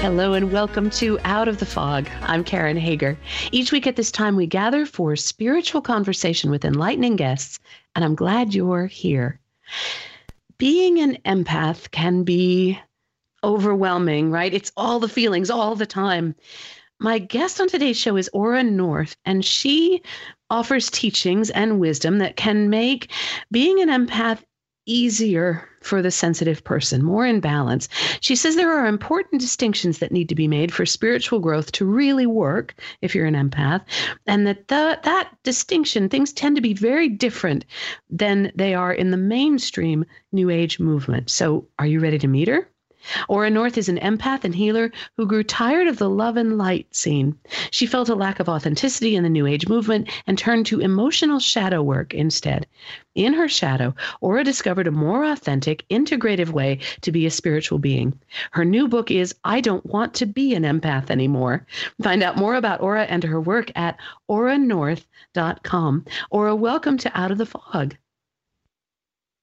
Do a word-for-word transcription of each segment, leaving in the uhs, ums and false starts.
Hello and welcome to Out of the Fog. I'm Karen Hager. Each week at this time, we gather for spiritual conversation with enlightening guests, and I'm glad you're here. Being an empath can be overwhelming, right? It's all the feelings all the time. My guest on today's show is Ora North, and she offers teachings and wisdom that can make being an empath easier for the sensitive person, more in balance. She says there are important distinctions that need to be made for spiritual growth to really work if you're an empath, and that the, that distinction, things tend to be very different than they are in the mainstream New Age movement. So are you ready to meet her? Ora North is an empath and healer who grew tired of the love and light scene. She felt a lack of authenticity in the New Age movement and turned to emotional shadow work instead. In her shadow, Ora discovered a more authentic, integrative way to be a spiritual being. Her new book is I Don't Want to Be an Empath Anymore. Find out more about Ora and her work at ora north dot com. Ora, welcome to Out of the Fog.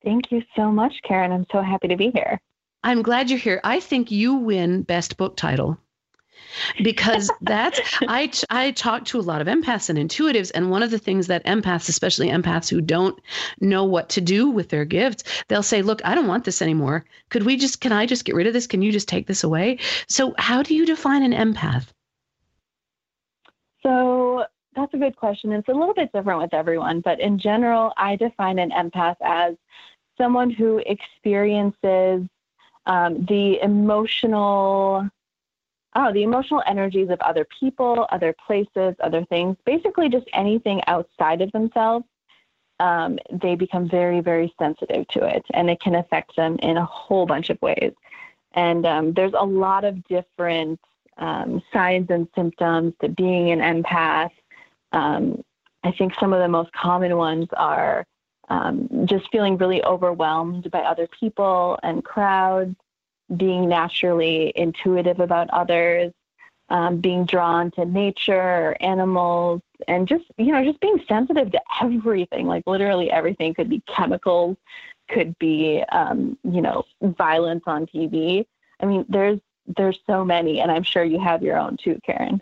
Thank you so much, Karen. I'm so happy to be here. I'm glad you're here. I think you win best book title because that's, I, I talk to a lot of empaths and intuitives. And one of the things that empaths, especially empaths who don't know what to do with their gifts, they'll say, look, I don't want this anymore. Could we just, can I just get rid of this? Can you just take this away? So how do you define an empath? So that's a good question. It's a little bit different with everyone, but in general, I define an empath as someone who experiences Um, the emotional, oh, the emotional energies of other people, other places, other things, basically just anything outside of themselves, um, they become very, very sensitive to it, and it can affect them in a whole bunch of ways. And um, there's a lot of different um, signs and symptoms to being an empath. Um, I think some of the most common ones are Um, just feeling really overwhelmed by other people and crowds, being naturally intuitive about others, um, being drawn to nature or animals, and just, you know, just being sensitive to everything, like literally everything. Could be chemicals, could be, um, you know, violence on T V. I mean, there's, there's so many, and I'm sure you have your own too, Karen.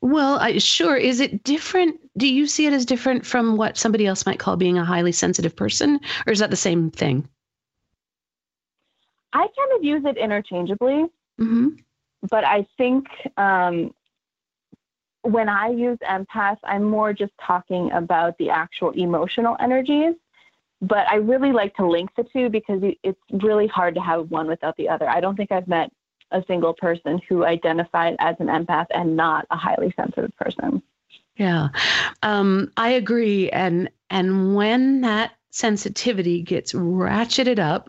Well, I, sure. Is it different? Do you see it as different from what somebody else might call being a highly sensitive person, or is that the same thing? I kind of use it interchangeably, mm-hmm. but I think um, when I use empath, I'm more just talking about the actual emotional energies, but I really like to link the two because it's really hard to have one without the other. I don't think I've met a single person who identified as an empath and not a highly sensitive person. Yeah, um, I agree. And, and when that sensitivity gets ratcheted up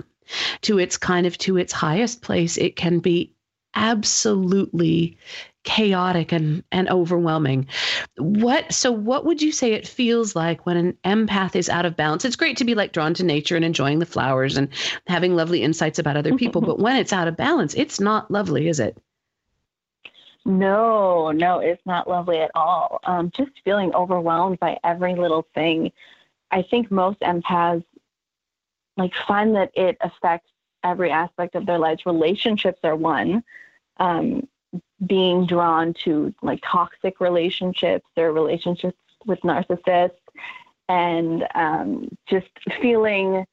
to its kind of, to its highest place, it can be absolutely chaotic and, and overwhelming. What, so what would you say it feels like when an empath is out of balance? It's great to be like drawn to nature and enjoying the flowers and having lovely insights about other people. But when it's out of balance, it's not lovely, is it? No, no, it's not lovely at all. Um, just feeling overwhelmed by every little thing. I think most empaths like find that it affects every aspect of their lives. Relationships are one. Um, being drawn to like toxic relationships or relationships with narcissists, and um, just feeling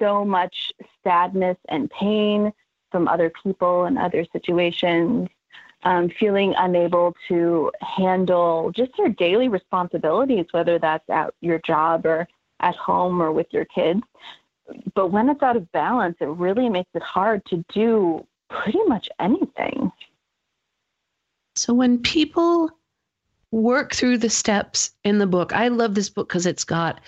so much sadness and pain from other people and other situations, um, feeling unable to handle just your daily responsibilities, whether that's at your job or at home or with your kids. But when it's out of balance, it really makes it hard to do pretty much anything. So when people work through the steps in the book, I love this book because it's got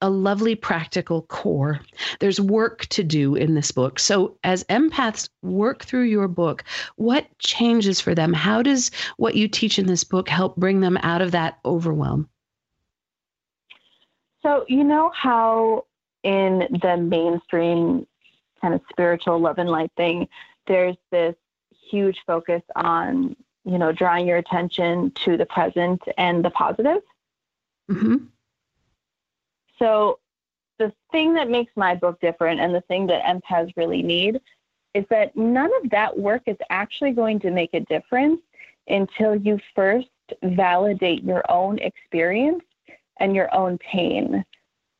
a lovely practical core. There's work to do in this book. So as empaths work through your book, what changes for them? How does what you teach in this book help bring them out of that overwhelm? So you know how in the mainstream kind of spiritual love and light thing, there's this huge focus on, you know, drawing your attention to the present and the positive. Mm-hmm. So the thing that makes my book different and the thing that empaths really need is that none of that work is actually going to make a difference until you first validate your own experience and your own pain,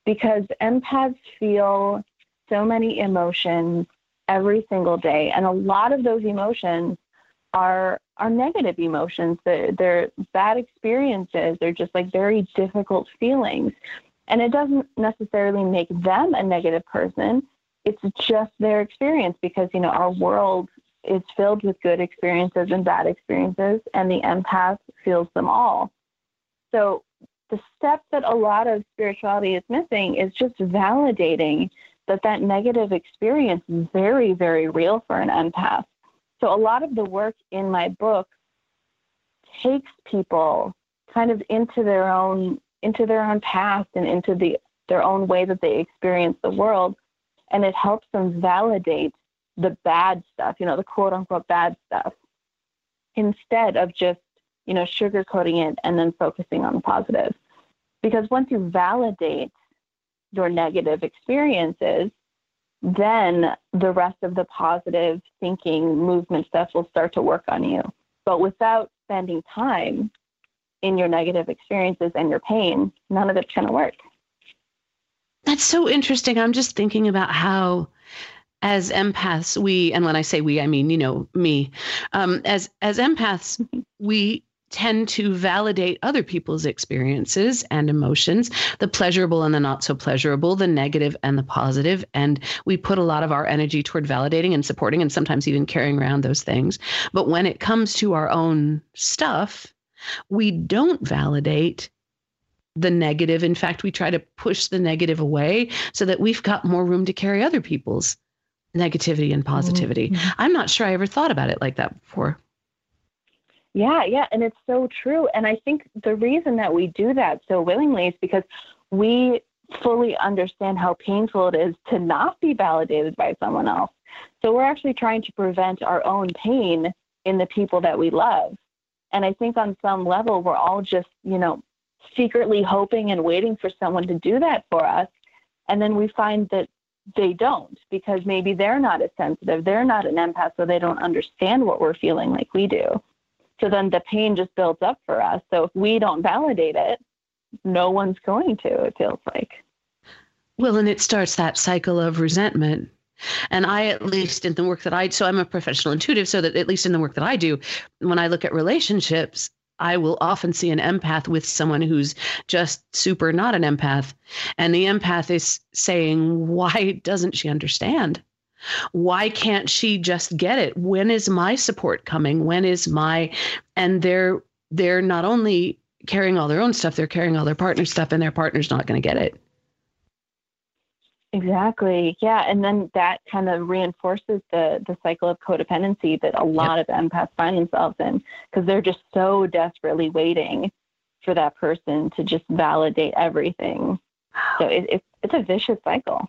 because empaths feel so many emotions every single day. And a lot of those emotions are are negative emotions. They're, they're bad experiences. They're just like very difficult feelings. And it doesn't necessarily make them a negative person. It's just their experience, because, you know, our world is filled with good experiences and bad experiences, and the empath feels them all. So the step that a lot of spirituality is missing is just validating that that negative experience is very, very real for an empath. So a lot of the work in my book takes people kind of into their own into their own past and into the their own way that they experience the world, and it helps them validate the bad stuff, you know, the quote unquote bad stuff, instead of just, you know, sugarcoating it and then focusing on the positive. Because once you validate your negative experiences, then the rest of the positive thinking movement stuff will start to work on you. But without spending time in your negative experiences and your pain, none of it's going to work. That's so interesting. I'm just thinking about how, as empaths, we, and when I say we, I mean, you know, me, um, as, as empaths, we tend to validate other people's experiences and emotions, the pleasurable and the not so pleasurable, the negative and the positive. And we put a lot of our energy toward validating and supporting and sometimes even carrying around those things. But when it comes to our own stuff, we don't validate the negative. In fact, we try to push the negative away so that we've got more room to carry other people's negativity and positivity. Mm-hmm. I'm not sure I ever thought about it like that before. Yeah, yeah. And it's so true. And I think the reason that we do that so willingly is because we fully understand how painful it is to not be validated by someone else. So we're actually trying to prevent our own pain in the people that we love. And I think on some level, we're all just, you know, secretly hoping and waiting for someone to do that for us. And then we find that they don't, because maybe they're not as sensitive. They're not an empath, so they don't understand what we're feeling like we do. So then the pain just builds up for us. So if we don't validate it, no one's going to, it feels like. Well, and it starts that cycle of resentment. And I, at least in the work that I, so I'm a professional intuitive, so that at least in the work that I do, when I look at relationships, I will often see an empath with someone who's just super not an empath. And the empath is saying, why doesn't she understand? Why can't she just get it? When is my support coming? When is my, and they're, they're not only carrying all their own stuff, they're carrying all their partner's stuff, and their partner's not going to get it. Exactly. Yeah. And then that kind of reinforces the the cycle of codependency that a lot yep. of empaths find themselves in, because they're just so desperately waiting for that person to just validate everything. So it, it, it's a vicious cycle.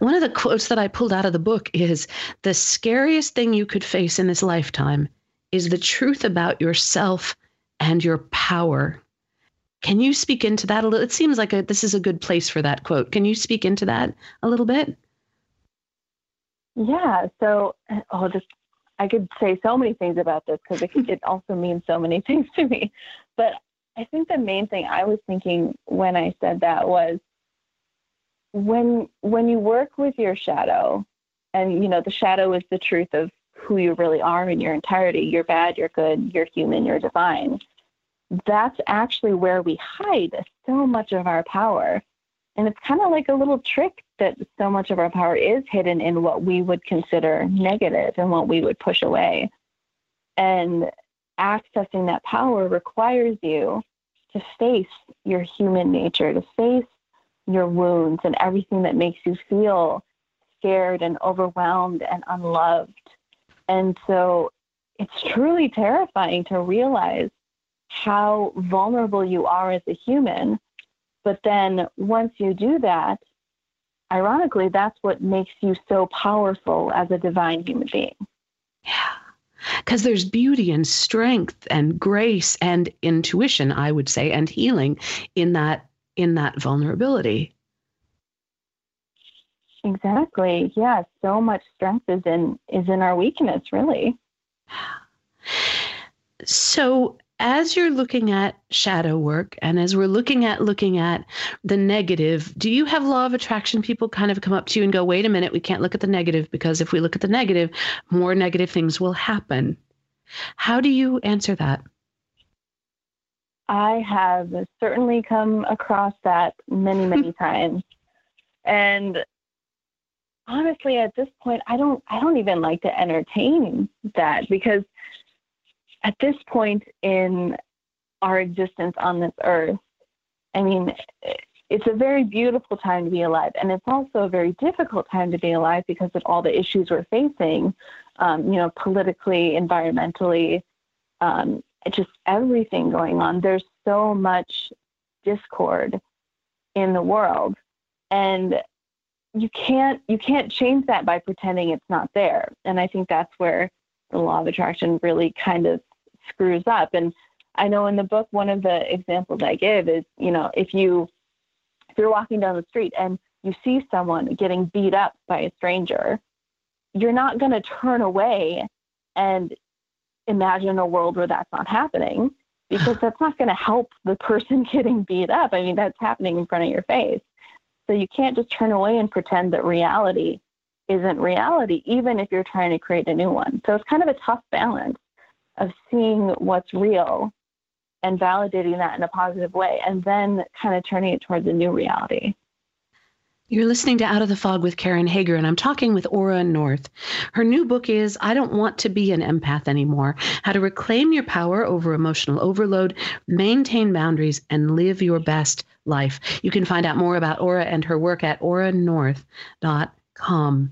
One of the quotes that I pulled out of the book is, the scariest thing you could face in this lifetime is the truth about yourself and your power. Can you speak into that a little? It seems like a, this is a good place for that quote. Can you speak into that a little bit? Yeah. So, oh, this, I could say so many things about this, because it, it also means so many things to me. But I think the main thing I was thinking when I said that was, when when you work with your shadow, and, you know, the shadow is the truth of who you really are in your entirety. You're bad, you're good, you're human, you're divine. That's actually where we hide so much of our power. And it's kind of like a little trick that so much of our power is hidden in what we would consider negative and what we would push away. And accessing that power requires you to face your human nature, to face your wounds and everything that makes you feel scared and overwhelmed and unloved. And so it's truly terrifying to realize how vulnerable you are as a human, But then once you do that, ironically, that's what makes you so powerful as a divine human being. Yeah. Because there's beauty and strength and grace and intuition, I would say, and healing in that in that vulnerability. Exactly. Yeah. So much strength is in is in our weakness, really. So as you're looking at shadow work and as we're looking at looking at the negative, do you have law of attraction people kind of come up to you and go, wait a minute, we can't look at the negative because if we look at the negative, more negative things will happen? How do you answer that? I have certainly come across that many, many times. And honestly, at this point, I don't I don't even like to entertain that, because at this point in our existence on this earth, I mean, it's a very beautiful time to be alive. And it's also a very difficult time to be alive because of all the issues we're facing, um, you know, politically, environmentally, um, just everything going on. There's so much discord in the world. And you can't you can't change that by pretending it's not there. And I think that's where the law of attraction really kind of screws up. And I know in the book, one of the examples I give is, you know, if you, if you're walking down the street and you see someone getting beat up by a stranger, you're not going to turn away and imagine a world where that's not happening, because that's not going to help the person getting beat up. I mean, that's happening in front of your face. So you can't just turn away and pretend that reality isn't reality, even if you're trying to create a new one. So it's kind of a tough balance of seeing what's real and validating that in a positive way, and then kind of turning it towards a new reality. You're listening to Out of the Fog with Karen Hager, and I'm talking with Ora North. Her new book is I Don't Want to Be an Empath Anymore, How to Reclaim Your Power Over Emotional Overload, Maintain Boundaries, and Live Your Best Life. You can find out more about Ora and her work at ora north dot com.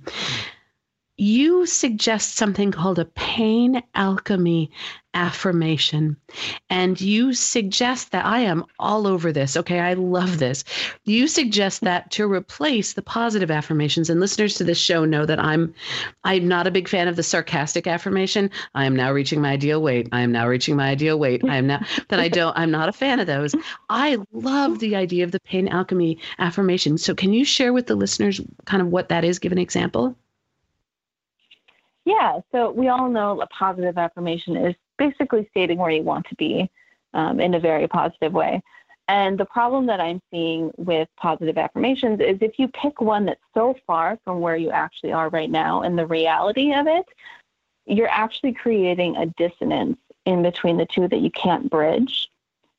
You suggest something called a pain alchemy affirmation, and you suggest that — I am all over this. Okay, I love this. You suggest that to replace the positive affirmations, and listeners to this show know that I'm I'm not a big fan of the sarcastic affirmation. I am now reaching my ideal weight. I am now reaching my ideal weight. I am now that I don't I'm not a fan of those. I love the idea of the pain alchemy affirmation. So can you share with the listeners kind of what that is? Give an example. Yeah, so we all know a positive affirmation is basically stating where you want to be um, in a very positive way. And the problem that I'm seeing with positive affirmations is if you pick one that's so far from where you actually are right now and the reality of it, you're actually creating a dissonance in between the two that you can't bridge.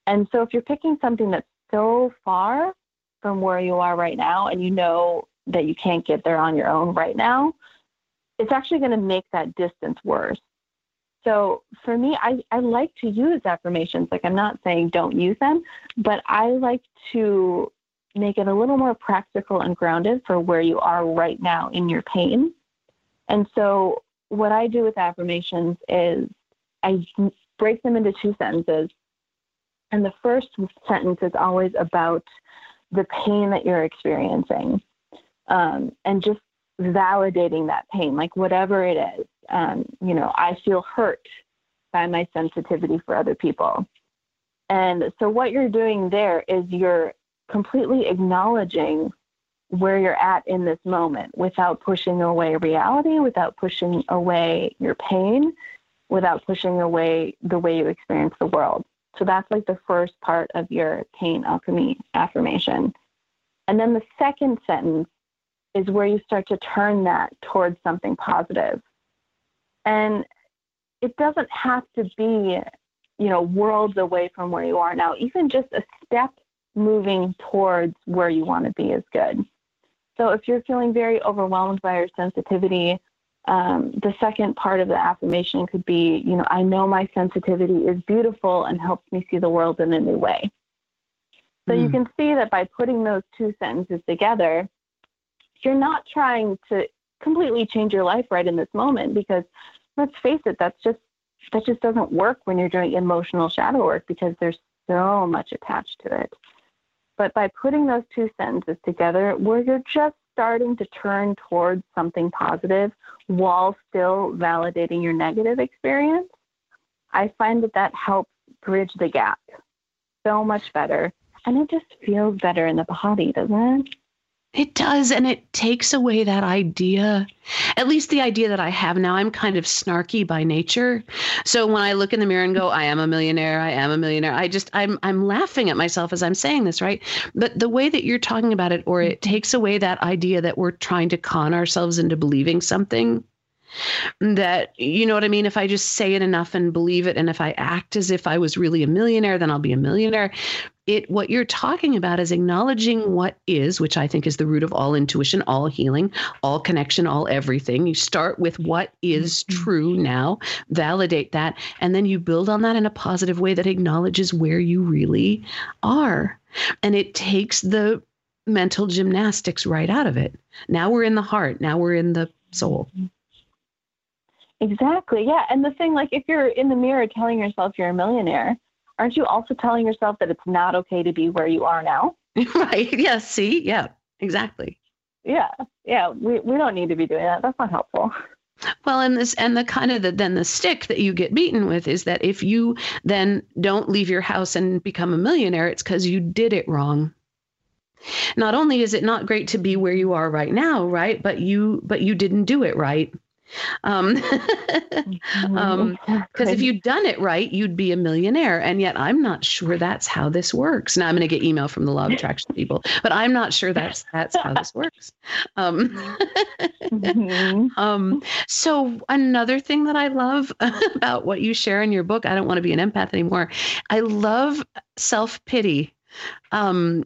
And so if you're picking something that's so far from where you are right now and you know that you can't get there on your own right now, it's actually going to make that distance worse. So for me, I, I like to use affirmations. Like, I'm not saying don't use them, but I like to make it a little more practical and grounded for where you are right now in your pain. And so what I do with affirmations is I break them into two sentences. And the first sentence is always about the pain that you're experiencing, um, and just validating that pain, like whatever it is. Um, you know, I feel hurt by my sensitivity for other people. And so what you're doing there is you're completely acknowledging where you're at in this moment without pushing away reality, without pushing away your pain, without pushing away the way you experience the world. So that's like the first part of your pain alchemy affirmation. And then the second sentence is where you start to turn that towards something positive. And it doesn't have to be, you know, worlds away from where you are now. Even just a step moving towards where you want to be is good. So if you're feeling very overwhelmed by your sensitivity, um, the second part of the affirmation could be, you know, I know my sensitivity is beautiful and helps me see the world in a new way. So mm. you can see that by putting those two sentences together, you're not trying to completely change your life right in this moment, because let's face it, that's just, that just doesn't work when you're doing emotional shadow work, because there's so much attached to it. But by putting those two sentences together, where you're just starting to turn towards something positive while still validating your negative experience, I find that that helps bridge the gap so much better. And it just feels better in the body, doesn't it? It does. And it takes away that idea, at least the idea that I have now. I'm kind of snarky by nature. So when I look in the mirror and go, I am a millionaire, I am a millionaire, I just, I'm, I'm laughing at myself as I'm saying this, right? But the way that you're talking about it, or it takes away that idea that we're trying to con ourselves into believing something that, you know what I mean? If I just say it enough and believe it, and if I act as if I was really a millionaire, then I'll be a millionaire. It, what you're talking about is acknowledging what is, which I think is the root of all intuition, all healing, all connection, all everything. You start with what is true now, validate that, and then you build on that in a positive way that acknowledges where you really are. And it takes the mental gymnastics right out of it. Now we're in the heart. Now we're in the soul. Exactly. Yeah. And the thing, like if you're in the mirror telling yourself you're a millionaire, aren't you also telling yourself that it's not okay to be where you are now? Right. Yeah. See? Yeah, exactly. Yeah. Yeah. We we don't need to be doing that. That's not helpful. Well, and this, and the kind of the, then the stick that you get beaten with is that if you then don't leave your house and become a millionaire, it's because you did it wrong. Not only is it not great to be where you are right now, right? But you, but you didn't do it right. Um, um, because if you'd done it right, you'd be a millionaire. And yet I'm not sure that's how this works. Now I'm going to get email from the law of attraction people, but I'm not sure that's, that's how this works. Um, mm-hmm. um, so another thing that I love about what you share in your book, I Don't Want to Be an Empath Anymore. I love self-pity. Um,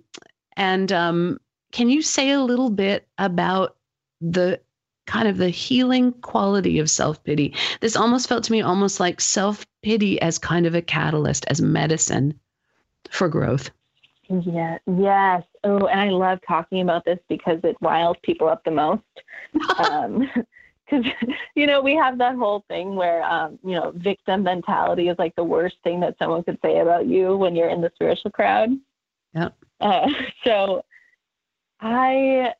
and, um, can you say a little bit about the kind of the healing quality of self-pity? This almost felt to me almost like self-pity as kind of a catalyst, as medicine for growth. Yeah. Yes. Oh, and I love talking about this because it riles people up the most. Um, cause you know, we have that whole thing where, um, you know, victim mentality is like the worst thing that someone could say about you when you're in the spiritual crowd. Yeah. Uh, so I,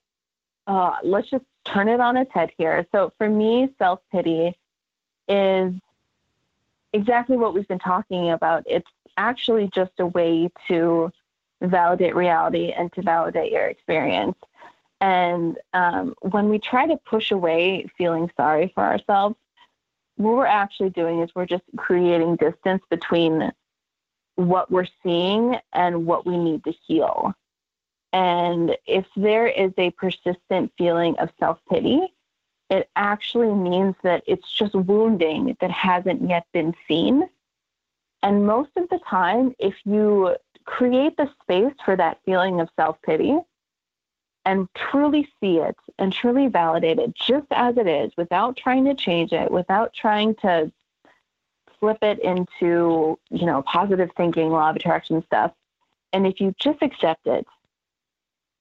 uh, let's just turn it on its head here. So for me, self-pity is exactly what we've been talking about. It's actually just a way to validate reality and to validate your experience. And um, when we try to push away feeling sorry for ourselves, what we're actually doing is we're just creating distance between what we're seeing and what we need to heal. And if there is a persistent feeling of self-pity, it actually means that it's just wounding that hasn't yet been seen. And most of the time, if you create the space for that feeling of self-pity and truly see it and truly validate it just as it is, without trying to change it, without trying to flip it into, you know, positive thinking, law of attraction stuff, and if you just accept it,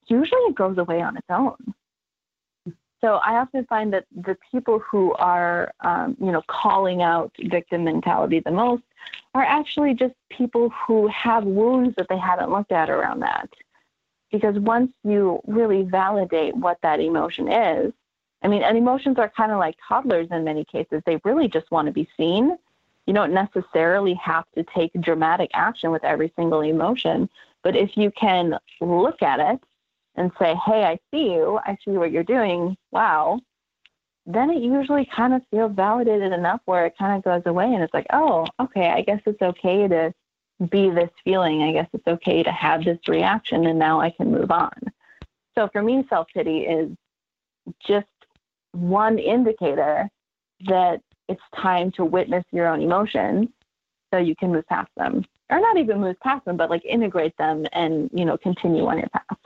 usually it goes away on its own. So I often find that the people who are, um, you know, calling out victim mentality the most are actually just people who have wounds that they haven't looked at around that. Because once you really validate what that emotion is, I mean, and emotions are kind of like toddlers in many cases. They really just want to be seen. You don't necessarily have to take dramatic action with every single emotion. But if you can look at it and say, hey, I see you, I see what you're doing, wow, then it usually kind of feels validated enough where it kind of goes away and it's like, oh, okay, I guess it's okay to be this feeling. I guess it's okay to have this reaction, and now I can move on. So for me, self-pity is just one indicator that it's time to witness your own emotions so you can move past them. Or not even move past them, but like integrate them and, you know, continue on your path.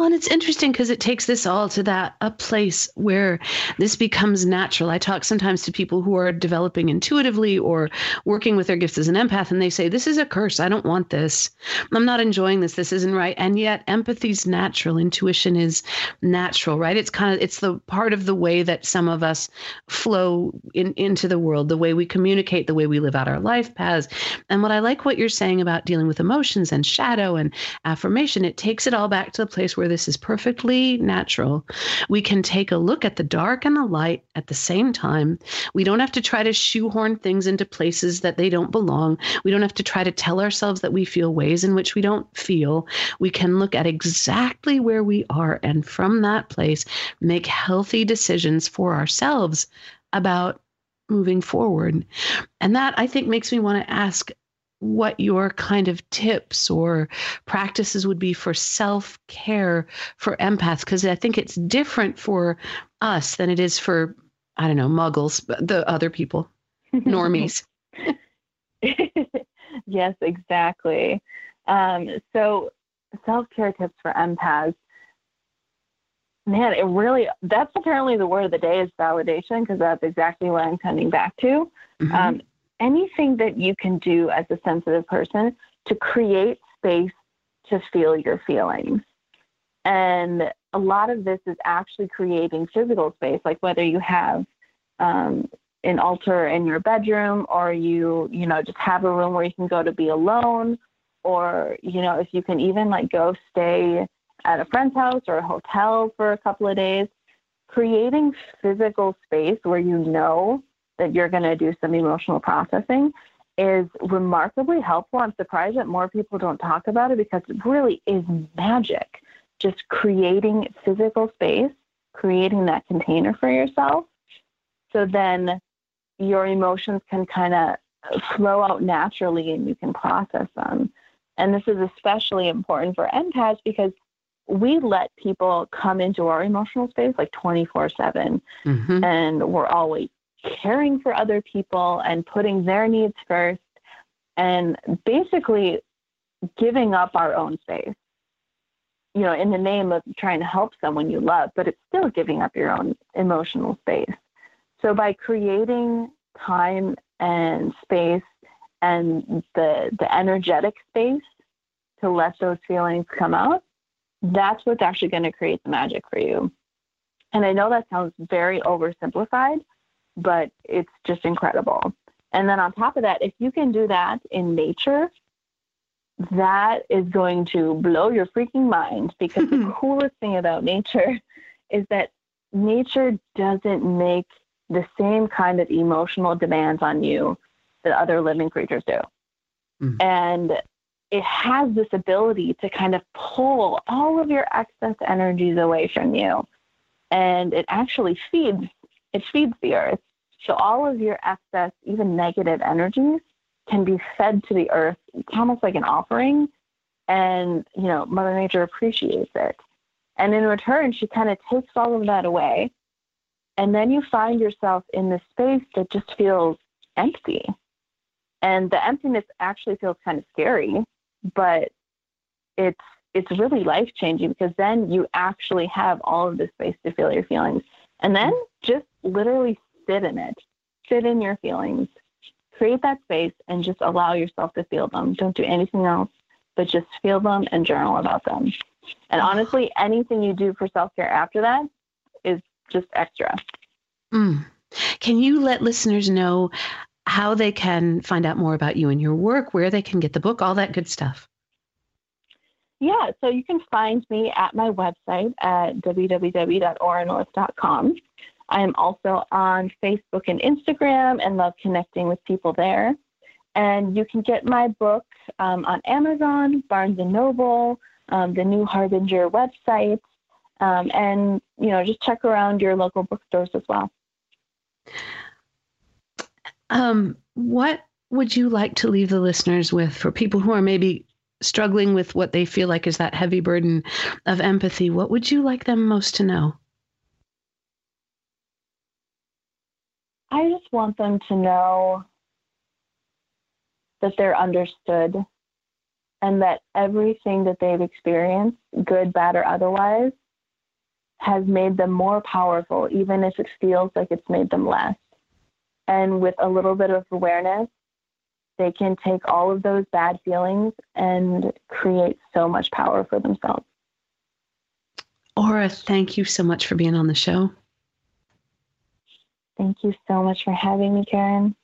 Well, and it's interesting because it takes this all to that a place where this becomes natural. I talk sometimes to people who are developing intuitively or working with their gifts as an empath, and they say, this is a curse. I don't want this. I'm not enjoying this. This isn't right. And yet empathy is natural. Intuition is natural, right? It's kind of, it's the part of the way that some of us flow in, into the world, the way we communicate, the way we live out our life paths. And what I like what you're saying about dealing with emotions and shadow and affirmation, it takes it all back to the place where this is perfectly natural. We can take a look at the dark and the light at the same time. We don't have to try to shoehorn things into places that they don't belong. We don't have to try to tell ourselves that we feel ways in which we don't feel. We can look at exactly where we are and from that place, make healthy decisions for ourselves about moving forward. And that, I think, makes me want to ask what your kind of tips or practices would be for self-care for empaths, because I think it's different for us than it is for, I don't know, muggles, the other people, normies. Yes, exactly. Um, so self-care tips for empaths. Man, it really, that's apparently the word of the day is validation, because that's exactly what I'm coming back to. Mm-hmm. Um, anything that you can do as a sensitive person to create space to feel your feelings. And a lot of this is actually creating physical space, like whether you have um, an altar in your bedroom, or you, you know, just have a room where you can go to be alone, or, you know, if you can even like go stay at a friend's house or a hotel for a couple of days, creating physical space where you know that you're going to do some emotional processing is remarkably helpful. I'm surprised that more people don't talk about it, because it really is magic. Just creating physical space, creating that container for yourself. So then your emotions can kind of flow out naturally and you can process them. And this is especially important for empaths because we let people come into our emotional space like twenty-four seven, mm-hmm. and we're always caring for other people and putting their needs first and basically giving up our own space, you know, in the name of trying to help someone you love, but it's still giving up your own emotional space. So by creating time and space and the the energetic space to let those feelings come out, that's what's actually going to create the magic for you. And I know that sounds very oversimplified, but it's just incredible. And then on top of that, if you can do that in nature, that is going to blow your freaking mind, because the coolest thing about nature is that nature doesn't make the same kind of emotional demands on you that other living creatures do. Mm. And it has this ability to kind of pull all of your excess energies away from you. And it actually feeds It feeds the earth. So all of your excess, even negative energies, can be fed to the earth. It's almost like an offering. And, you know, Mother Nature appreciates it. And in return, she kind of takes all of that away. And then you find yourself in this space that just feels empty. And the emptiness actually feels kind of scary, but it's it's really life-changing, because then you actually have all of this space to feel your feelings. And then just literally sit in it, sit in your feelings, create that space, and just allow yourself to feel them. Don't do anything else, but just feel them and journal about them. And honestly, anything you do for self-care after that is just extra. Mm. Can you let listeners know how they can find out more about you and your work, where they can get the book, all that good stuff? Yeah, so you can find me at my website at w w w dot ora north dot com. I am also on Facebook and Instagram and love connecting with people there. And you can get my book um, on Amazon, Barnes and Noble, um, the New Harbinger website, um, and, you know, just check around your local bookstores as well. Um, what would you like to leave the listeners with for people who are maybe struggling with what they feel like is that heavy burden of empathy? What would you like them most to know? I just want them to know that they're understood, and that everything that they've experienced, good, bad, or otherwise, has made them more powerful, even if it feels like it's made them less. And with a little bit of awareness, they can take all of those bad feelings and create so much power for themselves. Ora, thank you so much for being on the show. Thank you so much for having me, Karen.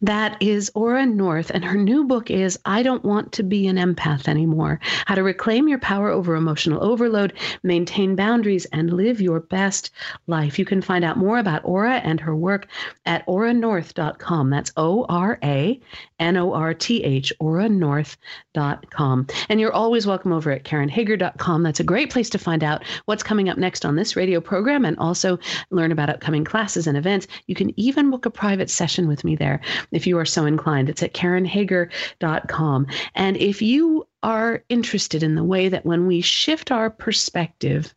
That is Ora North, and her new book is I Don't Want to Be an Empath Anymore, How to Reclaim Your Power Over Emotional Overload, Maintain Boundaries, and Live Your Best Life. You can find out more about Ora and her work at ora north dot com. That's O R A N O R T H, ora north dot com. And you're always welcome over at Karen Hager dot com. That's a great place to find out what's coming up next on this radio program and also learn about upcoming classes and events. You can even book a private session with me there, if you are so inclined. It's at Karen Hager dot com. And if you are interested in the way that when we shift our perspective,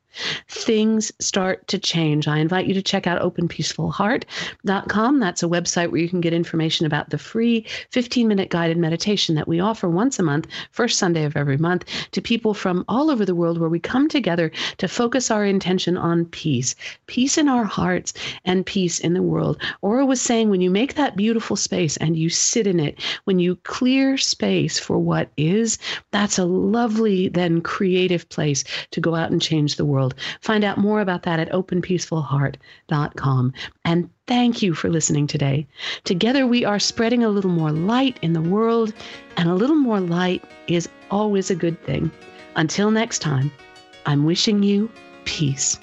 things start to change, I invite you to check out open peaceful heart dot com. That's a website where you can get information about the free fifteen minute guided meditation that we offer once a month, first Sunday of every month, to people from all over the world, where we come together to focus our intention on peace, peace in our hearts and peace in the world. Ora was saying, when you make that beautiful space and you sit in it, when you clear space for what is, that's a lovely, then creative place to go out and change the world. Find out more about that at open peaceful heart dot com. And thank you for listening today. Together we are spreading a little more light in the world, and a little more light is always a good thing. Until next time, I'm wishing you peace.